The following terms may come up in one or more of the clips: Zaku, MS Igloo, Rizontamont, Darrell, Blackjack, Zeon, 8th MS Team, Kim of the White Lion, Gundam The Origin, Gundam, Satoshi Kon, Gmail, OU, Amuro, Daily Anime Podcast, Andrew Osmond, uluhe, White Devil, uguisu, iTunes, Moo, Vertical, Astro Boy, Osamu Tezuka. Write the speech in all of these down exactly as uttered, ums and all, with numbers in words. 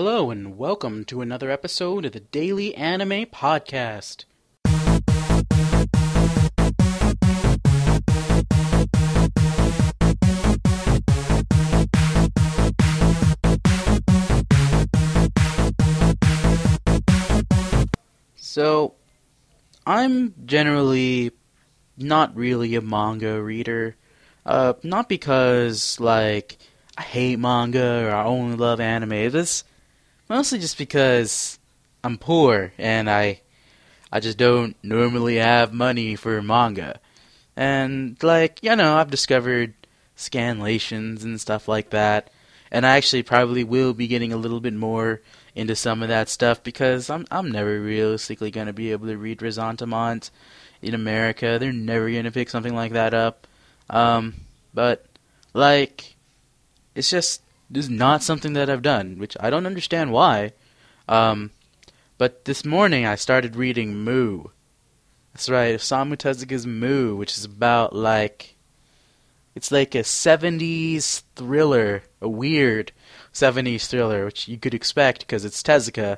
Hello and welcome to another episode of the Daily Anime Podcast. So, I'm generally not really a manga reader. Uh, not because, like, I hate manga or I only love anime. This Mostly just because I'm poor and I I just don't normally have money for manga. And, like, you know, I've discovered scanlations and stuff like that. And I actually probably will be getting a little bit more into some of that stuff because I'm I'm never realistically going to be able to read Rizontamont in America. They're never going to pick something like that up. Um, but, like, it's just... this is not something that I've done, which I don't understand why. Um, but this morning I started reading Moo. That's right, Osamu Tezuka's Moo, which is about, like... it's like a seventies thriller, a weird seventies thriller, which you could expect because it's Tezuka,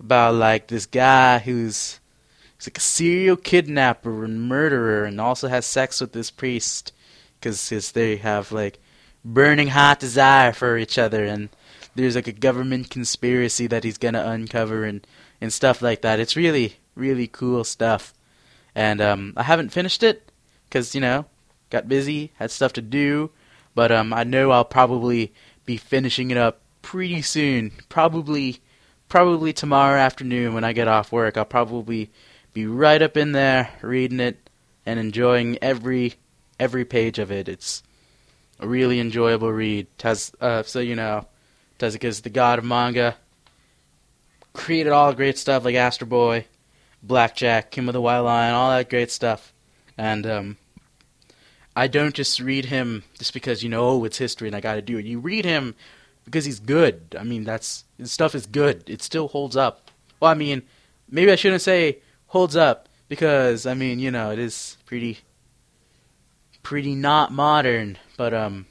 about, like, this guy who's, who's like a serial kidnapper and murderer and also has sex with this priest because they have, like... burning hot desire for each other, and there's like a government conspiracy that he's gonna uncover and, and stuff like that. It's really, really cool stuff. And um, I haven't finished it because, you know, got busy, had stuff to do, but um, I know I'll probably be finishing it up pretty soon. Probably, probably tomorrow afternoon when I get off work. I'll probably be right up in there reading it and enjoying every every page of it. It's a really enjoyable read. Tez, uh, so, you know, Tezuka's the god of manga. Created all great stuff like Astro Boy, Blackjack, Kim of the White Lion, all that great stuff. And um, I don't just read him just because, you know, oh, it's history and I gotta do it. You read him because he's good. I mean, that's his stuff is good. It still holds up. Well, I mean, maybe I shouldn't say holds up because, I mean, you know, it is pretty... pretty not modern, but um,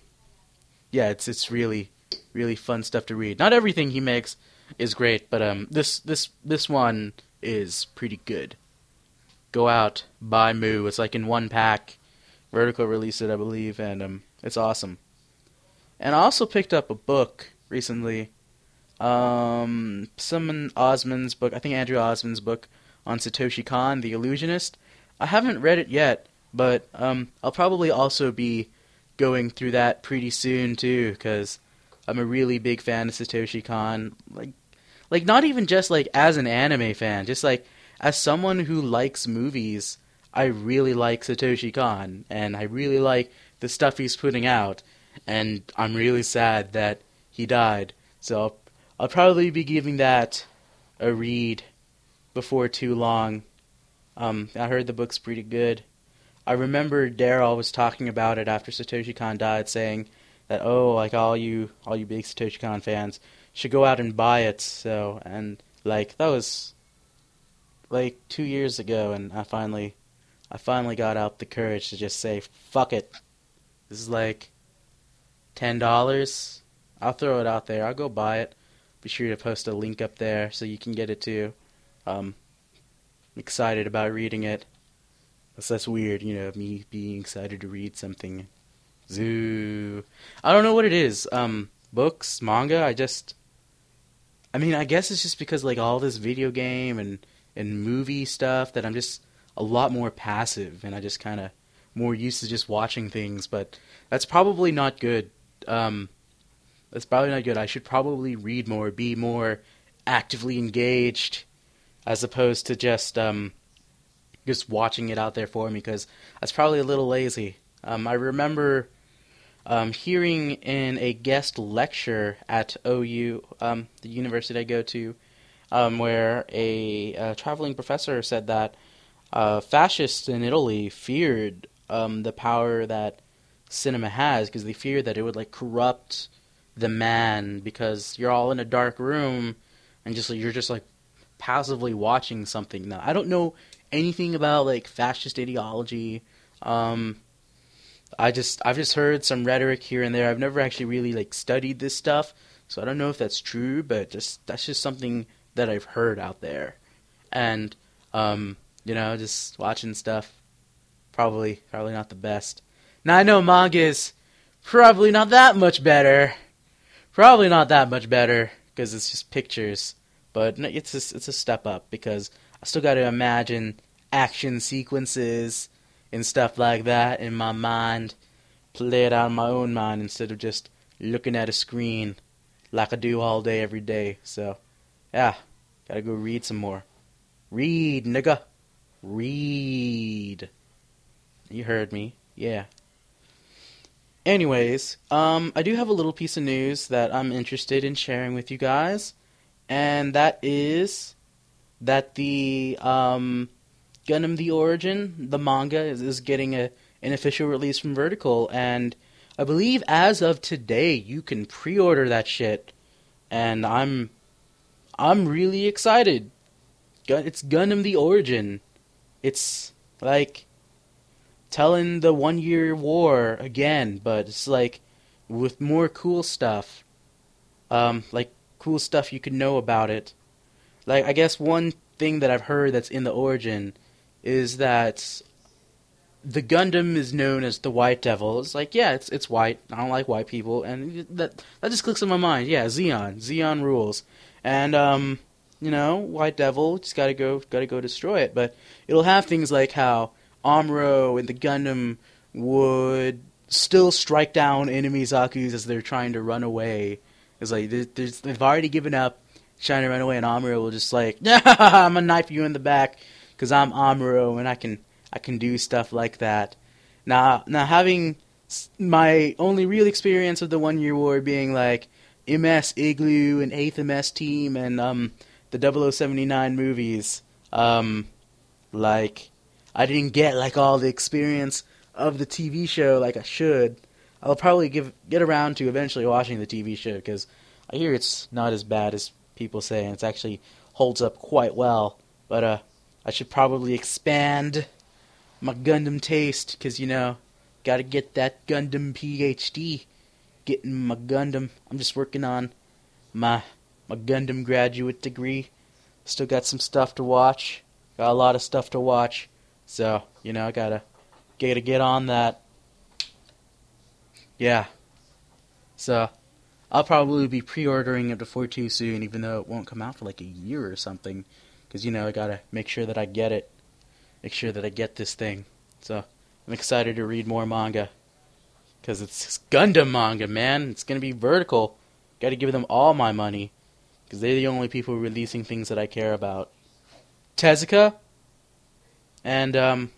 yeah, it's it's really, really fun stuff to read. Not everything he makes is great, but um, this this this one is pretty good. Go out, buy Moo. It's like in one pack. Vertical released it, I believe, and um, it's awesome. And I also picked up a book recently, um, someone Osmond's book. I think Andrew Osmond's book on Satoshi Kon, The Illusionist. I haven't read it yet. But um, I'll probably also be going through that pretty soon, too, because I'm a really big fan of Satoshi Kon. Like, like not even just like as an anime fan, just like as someone who likes movies, I really like Satoshi Kon, and I really like the stuff he's putting out, and I'm really sad that he died. So I'll, I'll probably be giving that a read before too long. Um, I heard the book's pretty good. I remember Darrell was talking about it after Satoshi Kon died, saying that, oh, like, all you all you big Satoshi Kon fans should go out and buy it, so, and, like, that was, like, two years ago, and I finally, I finally got out the courage to just say, fuck it, this is, like, ten dollars, I'll throw it out there, I'll go buy it, be sure to post a link up there so you can get it too. um, I'm excited about reading it. So that's weird, you know, me being excited to read something. Zoo. I don't know what it is. Um, books, manga, I just... I mean, I guess it's just because, like, all this video game and, and movie stuff that I'm just a lot more passive. And I just kind of more used to just watching things. But that's probably not good. Um, that's probably not good. I should probably read more, be more actively engaged as opposed to just... um. just watching it out there for me, because I was probably a little lazy. Um, I remember um, hearing in a guest lecture at O U, um, the university I go to, um, where a, a traveling professor said that uh, fascists in Italy feared um, the power that cinema has, because they feared that it would like corrupt the man, because you're all in a dark room and just you're just like passively watching something. Now, I don't know anything about like fascist ideology. um i just i've just heard some rhetoric here and there. I've never actually really like studied this stuff, So I don't know if that's true, but just that's just something that I've heard out there. And, um, you know, just watching stuff, probably probably not the best. Now, I know manga is probably not that much better. Probably not that much better, because it's just pictures. But it's a, it's a step up, because I still got to imagine action sequences and stuff like that in my mind. Play it out in my own mind instead of just looking at a screen like I do all day, every day. So, yeah, gotta go read some more. Read, nigga. Read. You heard me. Yeah. Anyways, um, I do have a little piece of news that I'm interested in sharing with you guys. And that is that the um, Gundam The Origin, the manga, is, is getting a an official release from Vertical. And I believe as of today, you can pre-order that shit. And I'm I'm really excited. It's Gundam The Origin. It's like telling the one-year war again, but it's like with more cool stuff. Um, like cool stuff you can know about it. Like, I guess one thing that I've heard that's in The Origin is that the Gundam is known as the White Devil. It's like, yeah, it's it's white. I don't like white people. And that that just clicks in my mind. Yeah, Zeon. Zeon rules. And, um, you know, White Devil, just gotta go, gotta go destroy it. But it'll have things like how Amuro and the Gundam would still strike down enemy Zakus as they're trying to run away. It's like, there's, they've already given up trying to run away, and Amuro will just like, nah, I'm gonna knife you in the back, because I'm Amuro, and I can I can do stuff like that. Now, now having my only real experience of the one-year war being like M S Igloo and eighth M S Team and um the double oh seventy-nine movies, um, like, I didn't get, like, all the experience of the T V show like I should. I'll probably give get around to eventually watching the T V show, because I hear it's not as bad as people say, and it actually holds up quite well. But uh, I should probably expand my Gundam taste, because, you know, gotta get that Gundam PhD, getting my Gundam. I'm just working on my my Gundam graduate degree. Still got some stuff to watch. Got a lot of stuff to watch. So, you know, I gotta, gotta get on that. Yeah. So, I'll probably be pre-ordering it before too soon, even though it won't come out for like a year or something. Because, you know, I gotta make sure that I get it. Make sure that I get this thing. So, I'm excited to read more manga. Because it's Gundam manga, man. It's gonna be Vertical. Gotta give them all my money. Because they're the only people releasing things that I care about. Tezuka. And, um...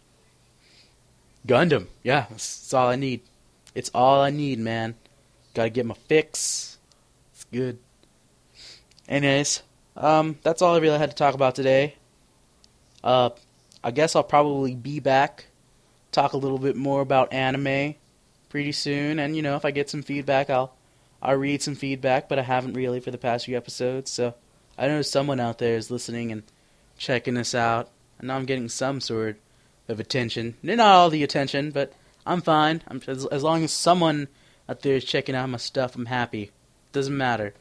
Gundam. Yeah, that's, that's all I need. It's all I need, man. Gotta get my fix. It's good. Anyways, um, that's all I really had to talk about today. Uh, I guess I'll probably be back, talk a little bit more about anime pretty soon, and, you know, if I get some feedback, I'll I'll read some feedback, but I haven't really for the past few episodes, so I know someone out there is listening and checking us out, and I'm getting some sort of attention. Not all the attention, but I'm fine. I'm, as, as long as someone out there is checking out my stuff, I'm happy. Doesn't matter.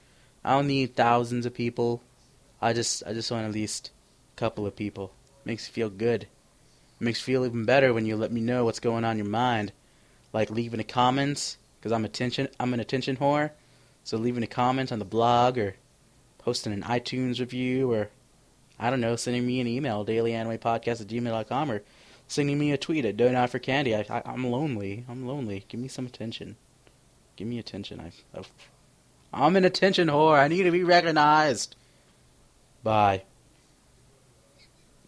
I don't need thousands of people. I just I just want at least a couple of people. Makes you feel good. Makes you feel even better when you let me know what's going on in your mind. Like leaving a comment, because I'm attention I'm an attention whore. So leaving a comment on the blog, or posting an iTunes review, or I don't know, sending me an email, daily anime podcast at gmail dot com, or sending me a tweet at Don't Out for Candy. I, I, I'm lonely. I'm lonely. Give me some attention. Give me attention. I, I've, I'm an attention whore. I need to be recognized. Bye.